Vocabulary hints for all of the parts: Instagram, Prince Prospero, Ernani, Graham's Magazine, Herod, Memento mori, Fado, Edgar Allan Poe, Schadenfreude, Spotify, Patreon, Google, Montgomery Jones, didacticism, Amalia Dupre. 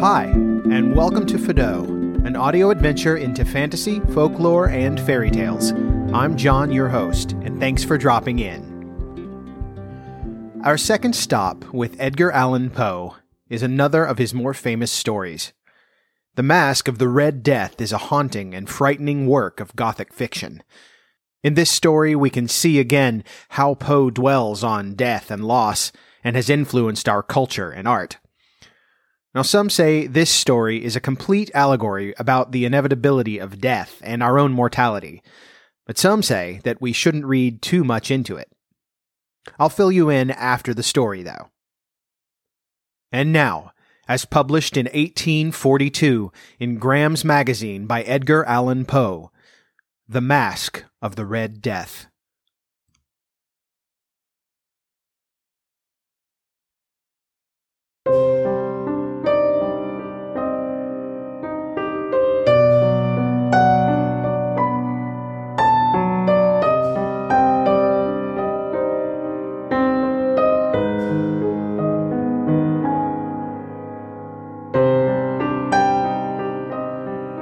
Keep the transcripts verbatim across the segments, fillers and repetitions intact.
Hi, and welcome to Fado, an audio adventure into fantasy, folklore, and fairy tales. I'm John, your host, and thanks for dropping in. Our second stop with Edgar Allan Poe is another of his more famous stories. The Mask of the Red Death is a haunting and frightening work of Gothic fiction. In this story, we can see again how Poe dwells on death and loss and has influenced our culture and art. Now, some say this story is a complete allegory about the inevitability of death and our own mortality, but some say that we shouldn't read too much into it. I'll fill you in after the story, though. And now, as published in eighteen forty-two in Graham's Magazine by Edgar Allan Poe, The Mask of the Red Death.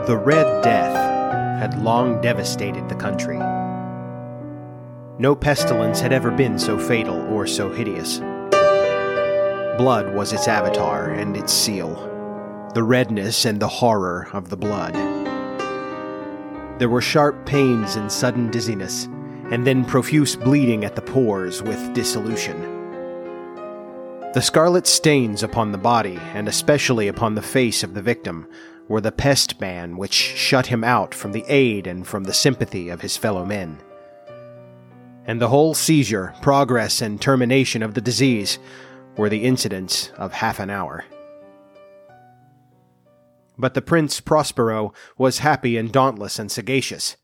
The Red Death had long devastated the country. No pestilence had ever been so fatal or so hideous. Blood was its avatar and its seal, the redness and the horror of the blood. There were sharp pains and sudden dizziness, and then profuse bleeding at the pores with dissolution. The scarlet stains upon the body, and especially upon the face of the victim, were the pest ban which shut him out from the aid and from the sympathy of his fellow men. And the whole seizure, progress, and termination of the disease were the incidents of half an hour. But the Prince Prospero was happy and dauntless and sagacious.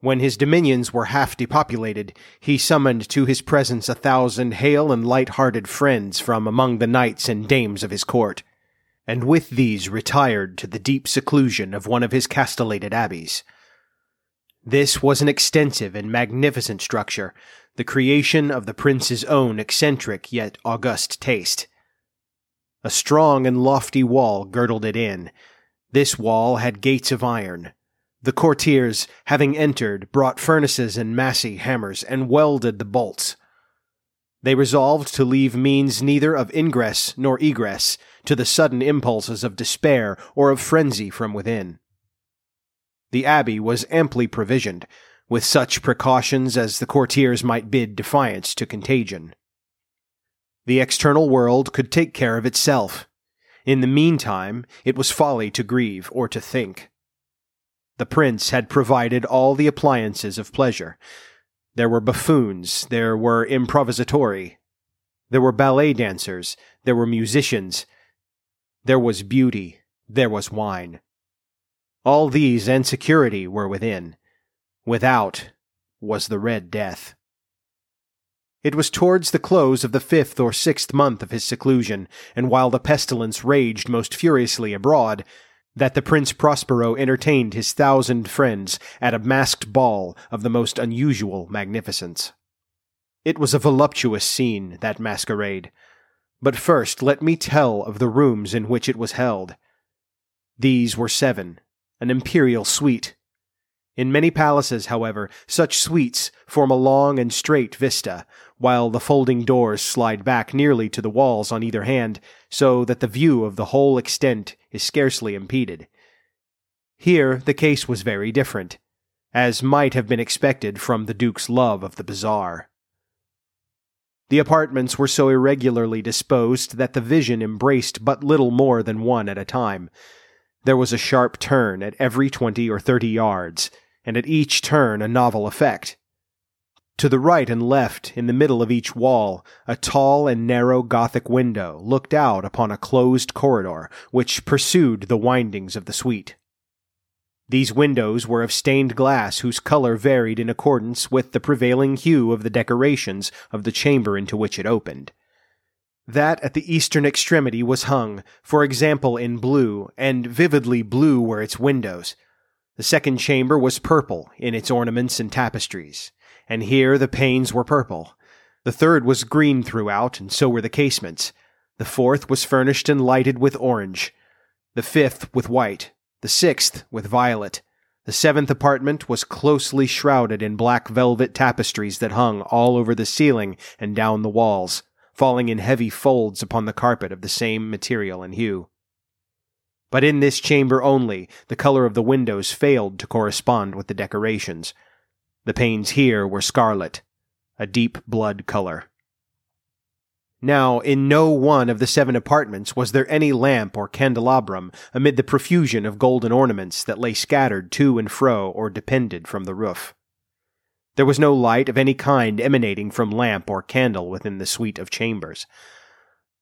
When his dominions were half depopulated, he summoned to his presence a thousand hale and light-hearted friends from among the knights and dames of his court, and with these retired to the deep seclusion of one of his castellated abbeys. This was an extensive and magnificent structure, the creation of the prince's own eccentric yet august taste. A strong and lofty wall girdled it in. This wall had gates of iron. The courtiers, having entered, brought furnaces and massy hammers, and welded the bolts. They resolved to leave means neither of ingress nor egress to the sudden impulses of despair or of frenzy from within. The abbey was amply provisioned, with such precautions as the courtiers might bid defiance to contagion. The external world could take care of itself. In the meantime, it was folly to grieve or to think. The prince had provided all the appliances of pleasure. There were buffoons, there were improvisatori, there were ballet dancers, there were musicians, there was beauty, there was wine. All these and security were within. Without was the Red Death. It was towards the close of the fifth or sixth month of his seclusion, and while the pestilence raged most furiously abroad, that the Prince Prospero entertained his thousand friends at a masked ball of the most unusual magnificence. It was a voluptuous scene, that masquerade. But first let me tell of the rooms in which it was held. These were seven, an imperial suite. In many palaces, however, such suites form a long and straight vista, while the folding doors slide back nearly to the walls on either hand, so that the view of the whole extent is scarcely impeded. Here the case was very different, as might have been expected from the Duke's love of the bizarre. The apartments were so irregularly disposed that the vision embraced but little more than one at a time. There was a sharp turn at every twenty or thirty yards, and at each turn a novel effect. To the right and left, in the middle of each wall, a tall and narrow Gothic window looked out upon a closed corridor, which pursued the windings of the suite. These windows were of stained glass whose color varied in accordance with the prevailing hue of the decorations of the chamber into which it opened. That at the eastern extremity was hung, for example, in blue, and vividly blue were its windows. The second chamber was purple in its ornaments and tapestries, and here the panes were purple. The third was green throughout, and so were the casements. The fourth was furnished and lighted with orange. the fifth with white, the sixth with violet. The seventh apartment was closely shrouded in black velvet tapestries that hung all over the ceiling and down the walls, falling in heavy folds upon the carpet of the same material and hue. But in this chamber only, the color of the windows failed to correspond with the decorations. The panes here were scarlet, a deep blood color. Now, in no one of the seven apartments was there any lamp or candelabrum amid the profusion of golden ornaments that lay scattered to and fro or depended from the roof. There was no light of any kind emanating from lamp or candle within the suite of chambers.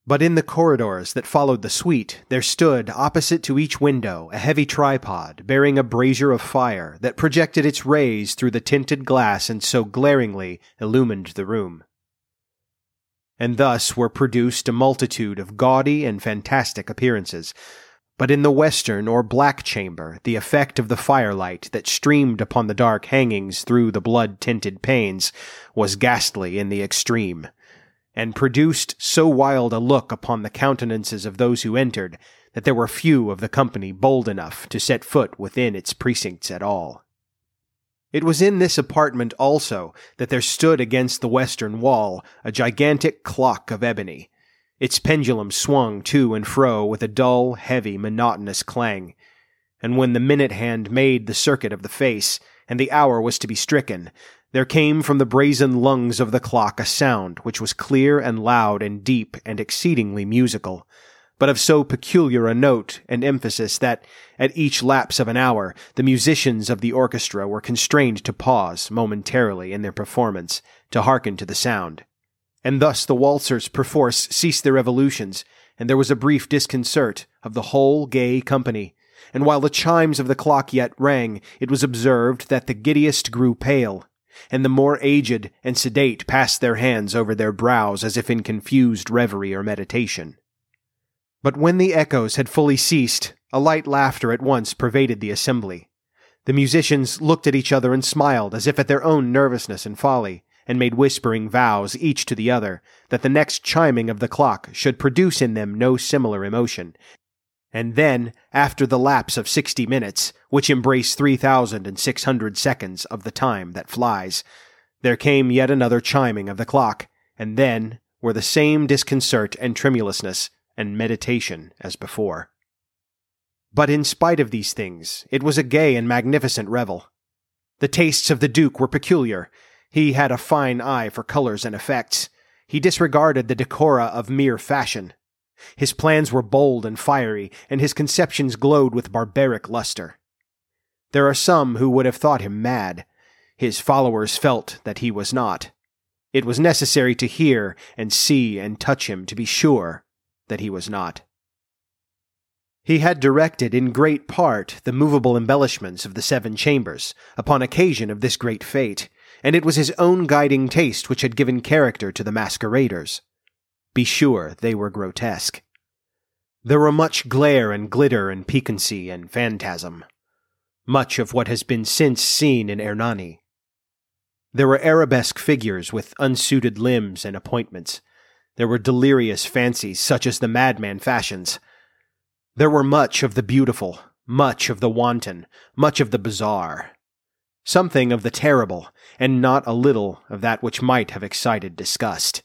But in the corridors that followed the suite, there stood, opposite to each window, a heavy tripod bearing a brazier of fire that projected its rays through the tinted glass and so glaringly illumined the room. And thus were produced a multitude of gaudy and fantastic appearances. But in the western or black chamber, the effect of the firelight that streamed upon the dark hangings through the blood-tinted panes was ghastly in the extreme, and produced so wild a look upon the countenances of those who entered that there were few of the company bold enough to set foot within its precincts at all. It was in this apartment also that there stood against the western wall a gigantic clock of ebony. Its pendulum swung to and fro with a dull, heavy, monotonous clang, and when the minute hand made the circuit of the face, and the hour was to be stricken, there came from the brazen lungs of the clock a sound which was clear and loud and deep and exceedingly musical, but of so peculiar a note and emphasis that, at each lapse of an hour, the musicians of the orchestra were constrained to pause momentarily in their performance to hearken to the sound. And thus the waltzers perforce ceased their evolutions, and there was a brief disconcert of the whole gay company. And while the chimes of the clock yet rang, it was observed that the giddiest grew pale, and the more aged and sedate passed their hands over their brows as if in confused reverie or meditation. But when the echoes had fully ceased, a light laughter at once pervaded the assembly. The musicians looked at each other and smiled as if at their own nervousness and folly, and made whispering vows each to the other that the next chiming of the clock should produce in them no similar emotion. And then, after the lapse of sixty minutes, which embraced three thousand and six hundred seconds of the time that flies, there came yet another chiming of the clock, and then were the same disconcert and tremulousness and meditation as before. But in spite of these things, it was a gay and magnificent revel. The tastes of the Duke were peculiar. He had a fine eye for colors and effects. He disregarded the decora of mere fashion. His plans were bold and fiery, and his conceptions glowed with barbaric luster. There are some who would have thought him mad. His followers felt that he was not. It was necessary to hear and see and touch him to be sure that he was not. He had directed in great part the movable embellishments of the seven chambers, upon occasion of this great fete, and it was his own guiding taste which had given character to the masqueraders. Be sure they were grotesque. There were much glare and glitter and piquancy and phantasm, much of what has been since seen in Ernani. There were arabesque figures with unsuited limbs and appointments. There were delirious fancies such as the madman fashions. There were much of the beautiful, much of the wanton, much of the bizarre, something of the terrible, and not a little of that which might have excited disgust.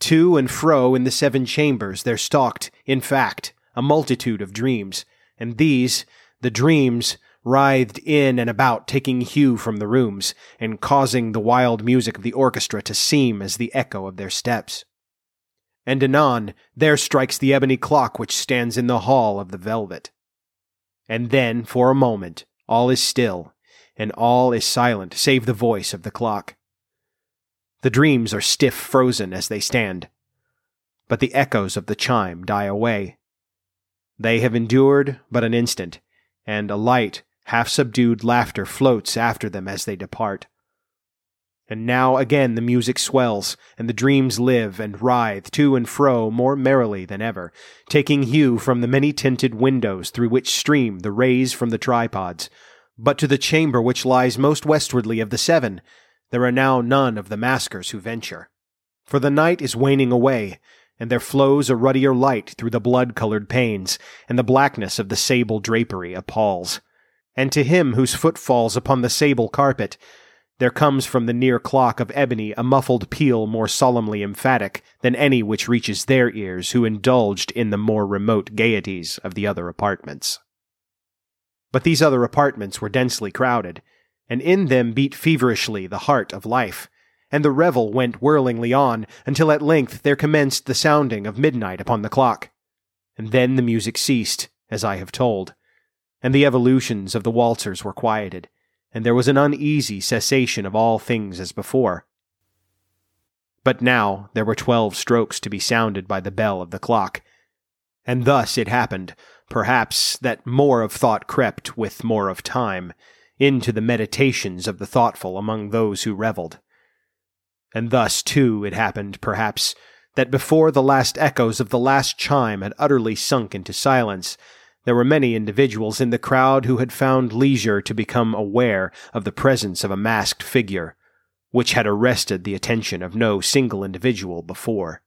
To and fro in the seven chambers there stalked, in fact, a multitude of dreams, and these, the dreams, writhed in and about, taking hue from the rooms, and causing the wild music of the orchestra to seem as the echo of their steps. And anon, there strikes the ebony clock which stands in the hall of the velvet. And then, for a moment, all is still, and all is silent save the voice of the clock. The dreams are stiff frozen as they stand, but the echoes of the chime die away. They have endured but an instant, and a light, half-subdued laughter floats after them as they depart. And now again the music swells, and the dreams live and writhe to and fro more merrily than ever, taking hue from the many-tinted windows through which stream the rays from the tripods. But to the chamber which lies most westwardly of the seven, there are now none of the maskers who venture, for the night is waning away, and there flows a ruddier light through the blood-colored panes, and the blackness of the sable drapery appalls. And to him whose foot falls upon the sable carpet, there comes from the near clock of ebony a muffled peal more solemnly emphatic than any which reaches their ears who indulged in the more remote gaieties of the other apartments. But these other apartments were densely crowded, and in them beat feverishly the heart of life, and the revel went whirlingly on, until at length there commenced the sounding of midnight upon the clock. And then the music ceased, as I have told, and the evolutions of the waltzers were quieted, and there was an uneasy cessation of all things as before. But now there were twelve strokes to be sounded by the bell of the clock, and thus it happened, perhaps, that more of thought crept with more of time into the meditations of the thoughtful among those who revelled. And thus, too, it happened, perhaps, that before the last echoes of the last chime had utterly sunk into silence, there were many individuals in the crowd who had found leisure to become aware of the presence of a masked figure, which had arrested the attention of no single individual before.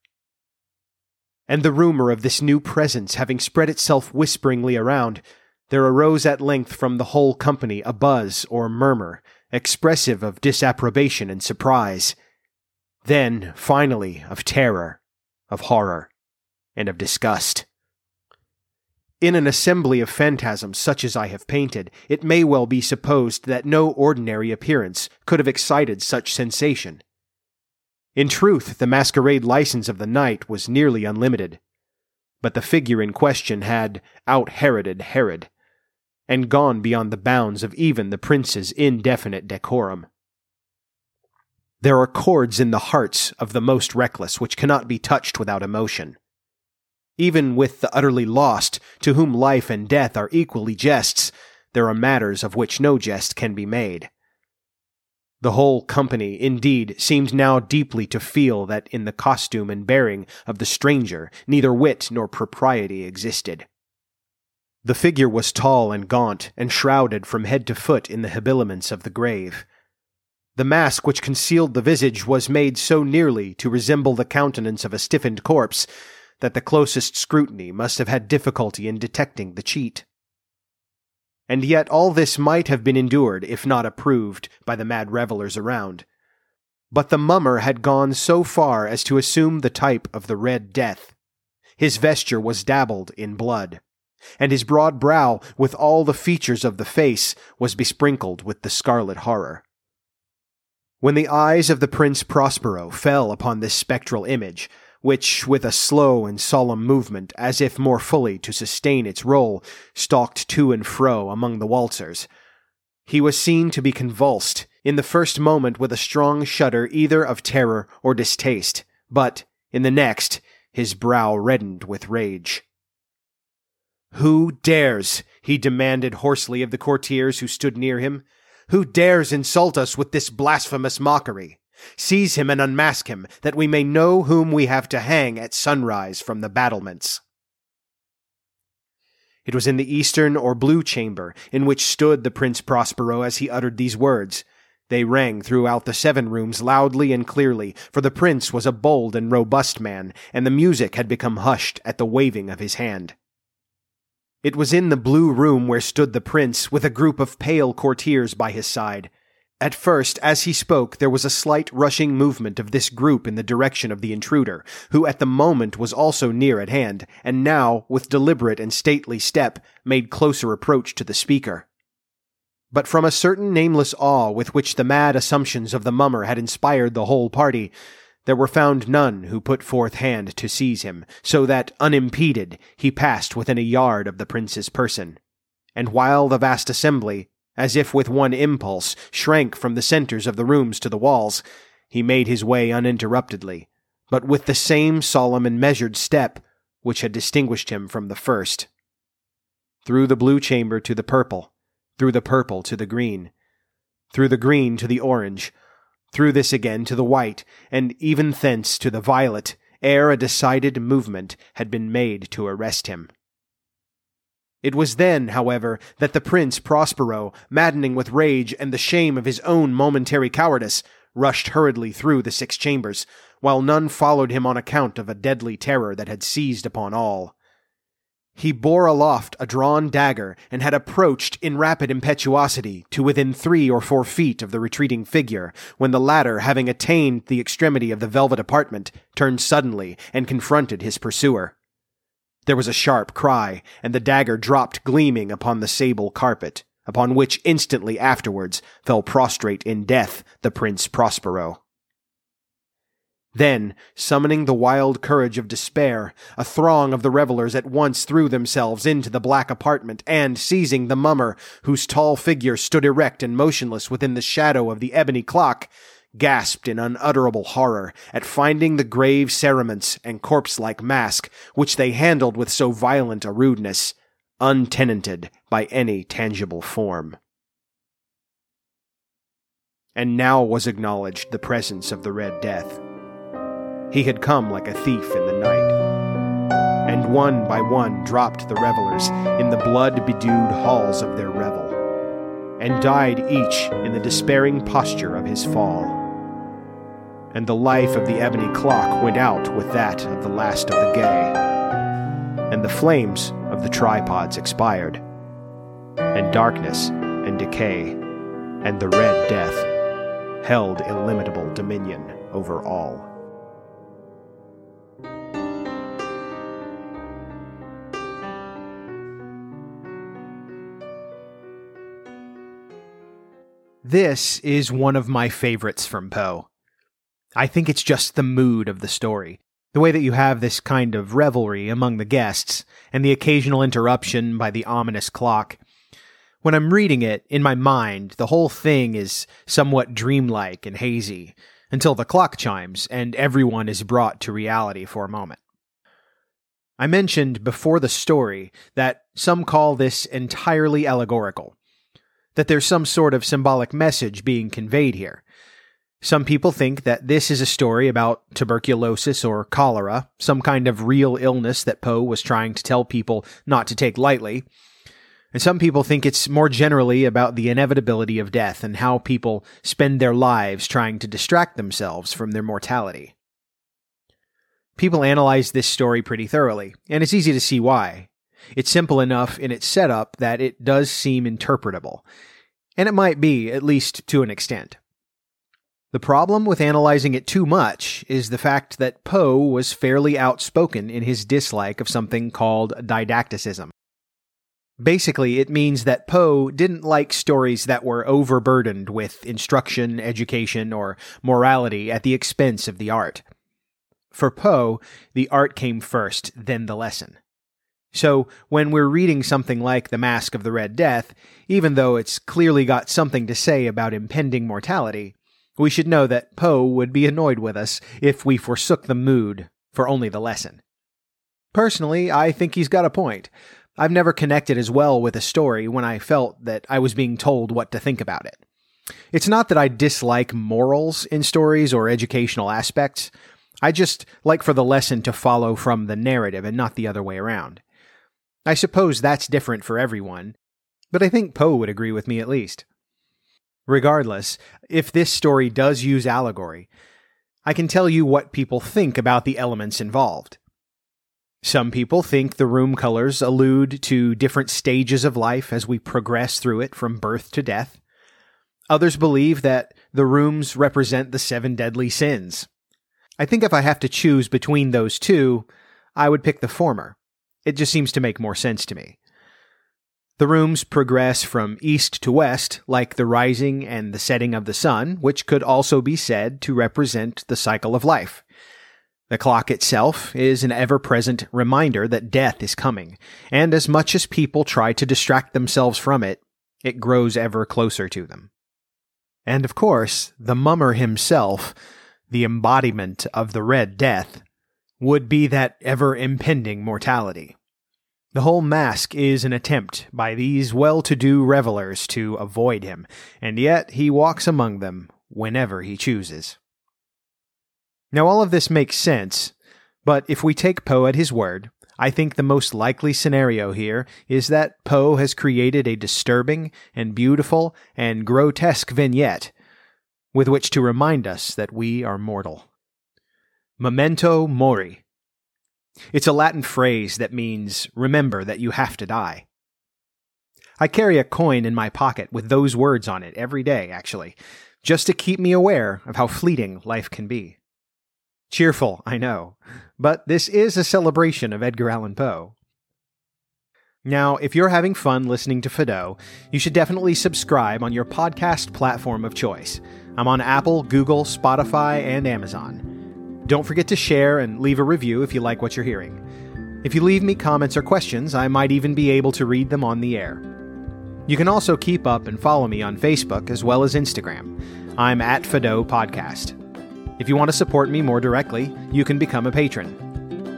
And the rumor of this new presence having spread itself whisperingly around, there arose at length from the whole company a buzz or murmur, expressive of disapprobation and surprise, then, finally, of terror, of horror, and of disgust. In an assembly of phantasms such as I have painted, it may well be supposed that no ordinary appearance could have excited such sensation. In truth, the masquerade license of the night was nearly unlimited, but the figure in question had out-Heroded Herod, and gone beyond the bounds of even the prince's indefinite decorum. There are chords in the hearts of the most reckless which cannot be touched without emotion. Even with the utterly lost, to whom life and death are equally jests, there are matters of which no jest can be made. The whole company, indeed, seemed now deeply to feel that in the costume and bearing of the stranger neither wit nor propriety existed. The figure was tall and gaunt, and shrouded from head to foot in the habiliments of the grave. The mask which concealed the visage was made so nearly to resemble the countenance of a stiffened corpse that the closest scrutiny must have had difficulty in detecting the cheat. And yet all this might have been endured, if not approved, by the mad revellers around. But the mummer had gone so far as to assume the type of the Red Death. His vesture was dabbled in blood, and his broad brow, with all the features of the face, was besprinkled with the scarlet horror. When the eyes of the Prince Prospero fell upon this spectral image, which, with a slow and solemn movement, as if more fully to sustain its role, stalked to and fro among the waltzers, he was seen to be convulsed, in the first moment with a strong shudder either of terror or distaste, but, in the next, his brow reddened with rage. "Who dares?" he demanded hoarsely of the courtiers who stood near him. "Who dares insult us with this blasphemous mockery? Seize him and unmask him, that we may know whom we have to hang at sunrise from the battlements." It was in the eastern or blue chamber in which stood the Prince Prospero as he uttered these words. They rang throughout the seven rooms loudly and clearly, for the prince was a bold and robust man, and the music had become hushed at the waving of his hand. It was in the blue room where stood the prince, with a group of pale courtiers by his side. At first, as he spoke, there was a slight rushing movement of this group in the direction of the intruder, who at the moment was also near at hand, and now, with deliberate and stately step, made closer approach to the speaker. But from a certain nameless awe with which the mad assumptions of the mummer had inspired the whole party, there were found none who put forth hand to seize him, so that, unimpeded, he passed within a yard of the prince's person. And while the vast assembly, as if with one impulse, shrank from the centres of the rooms to the walls, he made his way uninterruptedly, but with the same solemn and measured step which had distinguished him from the first. Through the blue chamber to the purple, through the purple to the green, through the green to the orange, through this again to the white, and even thence to the violet, ere a decided movement had been made to arrest him. It was then, however, that the Prince Prospero, maddening with rage and the shame of his own momentary cowardice, rushed hurriedly through the six chambers, while none followed him on account of a deadly terror that had seized upon all. He bore aloft a drawn dagger and had approached in rapid impetuosity to within three or four feet of the retreating figure, when the latter, having attained the extremity of the velvet apartment, turned suddenly and confronted his pursuer. There was a sharp cry, and the dagger dropped gleaming upon the sable carpet, upon which instantly afterwards fell prostrate in death the Prince Prospero. Then, summoning the wild courage of despair, a throng of the revellers at once threw themselves into the black apartment, and, seizing the mummer, whose tall figure stood erect and motionless within the shadow of the ebony clock, gasped in unutterable horror at finding the grave cerements and corpse-like mask which they handled with so violent a rudeness, untenanted by any tangible form. And now was acknowledged the presence of the Red Death. He had come like a thief in the night, and one by one dropped the revellers in the blood-bedewed halls of their revel, and died each in the despairing posture of his fall. And the life of the ebony clock went out with that of the last of the gay, and the flames of the tripods expired, and darkness and decay and the Red Death held illimitable dominion over all. This is one of my favorites from Poe. I think it's just the mood of the story, the way that you have this kind of revelry among the guests, and the occasional interruption by the ominous clock. When I'm reading it, in my mind, the whole thing is somewhat dreamlike and hazy, until the clock chimes and everyone is brought to reality for a moment. I mentioned before the story that some call this entirely allegorical, that there's some sort of symbolic message being conveyed here. Some people think that this is a story about tuberculosis or cholera, some kind of real illness that Poe was trying to tell people not to take lightly. And some people think it's more generally about the inevitability of death and how people spend their lives trying to distract themselves from their mortality. People analyze this story pretty thoroughly, and it's easy to see why. It's simple enough in its setup that it does seem interpretable, and it might be, at least to an extent. The problem with analyzing it too much is the fact that Poe was fairly outspoken in his dislike of something called didacticism. Basically, it means that Poe didn't like stories that were overburdened with instruction, education, or morality at the expense of the art. For Poe, the art came first, then the lesson. So, when we're reading something like The Mask of the Red Death, even though it's clearly got something to say about impending mortality, we should know that Poe would be annoyed with us if we forsook the mood for only the lesson. Personally, I think he's got a point. I've never connected as well with a story when I felt that I was being told what to think about it. It's not that I dislike morals in stories or educational aspects. I just like for the lesson to follow from the narrative and not the other way around. I suppose that's different for everyone, but I think Poe would agree with me at least. Regardless, if this story does use allegory, I can tell you what people think about the elements involved. Some people think the room colors allude to different stages of life as we progress through it from birth to death. Others believe that the rooms represent the seven deadly sins. I think if I have to choose between those two, I would pick the former. It just seems to make more sense to me. The rooms progress from east to west, like the rising and the setting of the sun, which could also be said to represent the cycle of life. The clock itself is an ever-present reminder that death is coming, and as much as people try to distract themselves from it, it grows ever closer to them. And of course, the mummer himself, the embodiment of the Red Death, would be that ever-impending mortality. The whole mask is an attempt by these well-to-do revelers to avoid him, and yet he walks among them whenever he chooses. Now all of this makes sense, but if we take Poe at his word, I think the most likely scenario here is that Poe has created a disturbing and beautiful and grotesque vignette, with which to remind us that we are mortal. Memento mori. It's a Latin phrase that means, remember that you have to die. I carry a coin in my pocket with those words on it every day, actually, just to keep me aware of how fleeting life can be. Cheerful, I know, but this is a celebration of Edgar Allan Poe. Now, if you're having fun listening to Fado, you should definitely subscribe on your podcast platform of choice. I'm on Apple, Google, Spotify, and Amazon. Don't forget to share and leave a review if you like what you're hearing. If you leave me comments or questions, I might even be able to read them on the air. You can also keep up and follow me on Facebook as well as Instagram. I'm at Fado Podcast. If you want to support me more directly, you can become a patron.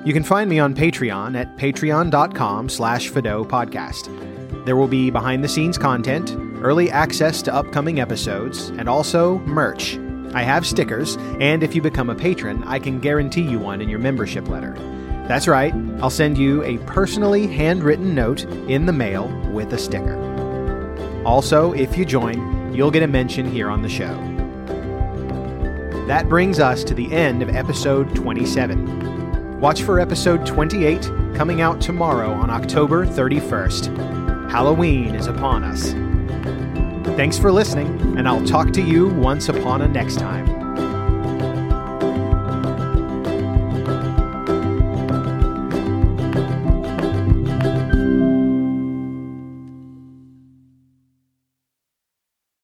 You can find me on Patreon at patreon.com slash Fado Podcast. There will be behind-the-scenes content, early access to upcoming episodes, and also merch. I have stickers, and if you become a patron, I can guarantee you one in your membership letter. That's right, I'll send you a personally handwritten note in the mail with a sticker. Also, if you join, you'll get a mention here on the show. That brings us to the end of episode twenty-seven. Watch for episode twenty-eight, coming out tomorrow on October thirty-first. Halloween is upon us. Thanks for listening, and I'll talk to you once upon a next time.